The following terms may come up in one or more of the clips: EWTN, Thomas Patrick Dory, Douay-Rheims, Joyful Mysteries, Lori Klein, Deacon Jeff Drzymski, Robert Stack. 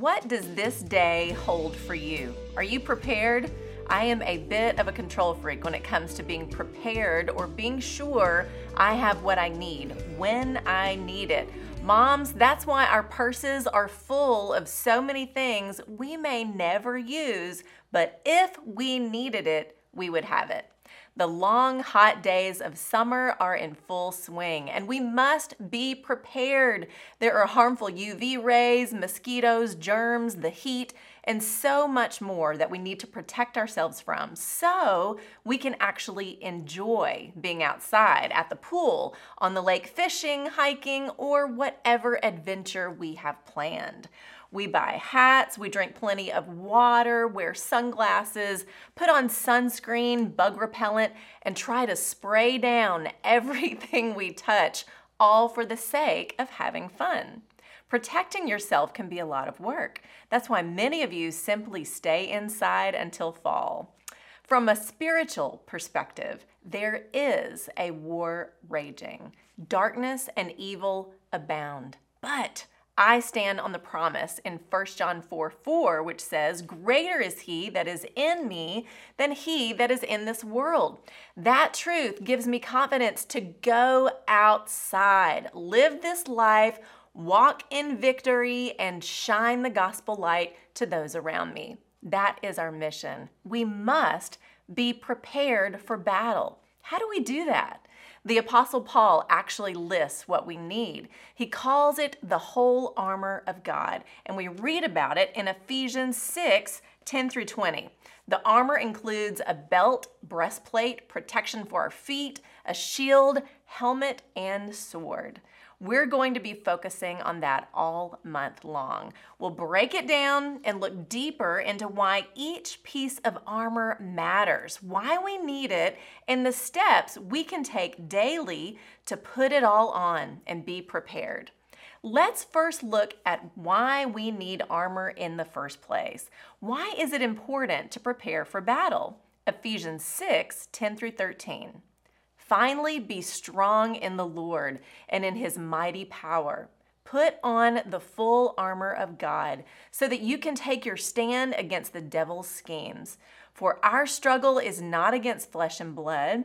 What does this day hold for you? Are you prepared? I am a bit of a control freak when it comes to being prepared or being sure I have what I need when I need it. Moms, that's why our purses are full of so many things we may never use, but if we needed it, we would have it. The long, hot days of summer are in full swing, and we must be prepared. There are harmful UV rays, mosquitoes, germs, the heat, and so much more that we need to protect ourselves from so we can actually enjoy being outside, at the pool, on the lake fishing, hiking, or whatever adventure we have planned. We buy hats, we drink plenty of water, wear sunglasses, put on sunscreen, bug repellent, and try to spray down everything we touch, all for the sake of having fun. Protecting yourself can be a lot of work. That's why many of you simply stay inside until fall. From a spiritual perspective, there is a war raging. Darkness and evil abound, but I stand on the promise in 1 John 4:4, which says, "Greater is he that is in me than he that is in this world." That truth gives me confidence to go outside, live this life, walk in victory, and shine the gospel light to those around me. That is our mission. We must be prepared for battle. How do we do that? The Apostle Paul actually lists what we need. He calls it the whole armor of God, and we read about it in Ephesians 6:10-20. The armor includes a belt, breastplate, protection for our feet, a shield, helmet, and sword. We're going to be focusing on that all month long. We'll break it down and look deeper into why each piece of armor matters, why we need it, and the steps we can take daily to put it all on and be prepared. Let's first look at why we need armor in the first place. Why is it important to prepare for battle? Ephesians 6:10-13. "Finally, be strong in the Lord and in his mighty power. Put on the full armor of God so that you can take your stand against the devil's schemes. For our struggle is not against flesh and blood,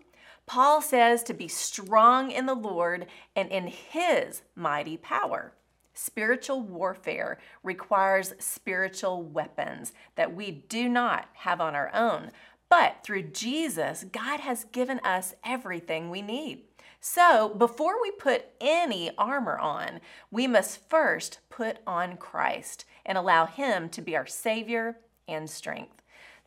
Paul says to be strong in the Lord and in his mighty power. Spiritual warfare requires spiritual weapons that we do not have on our own, but through Jesus, God has given us everything we need. So before we put any armor on, we must first put on Christ and allow him to be our Savior and strength.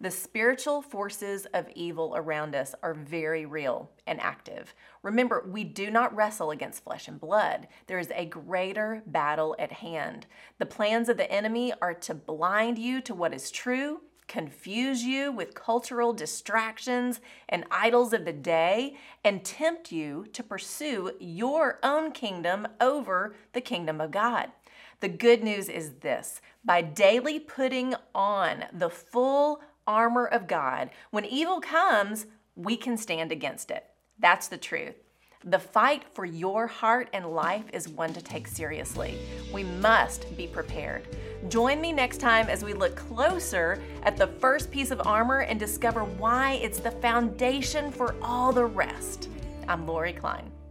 The spiritual forces of evil around us are very real and active. Remember, we do not wrestle against flesh and blood. There is a greater battle at hand. The plans of the enemy are to blind you to what is true, confuse you with cultural distractions and idols of the day, and tempt you to pursue your own kingdom over the kingdom of God. The good news is this: by daily putting on the full armor of God, when evil comes, we can stand against it. That's the truth. The fight for your heart and life is one to take seriously. We must be prepared. Join me next time as we look closer at the first piece of armor and discover why it's the foundation for all the rest. I'm Lori Klein.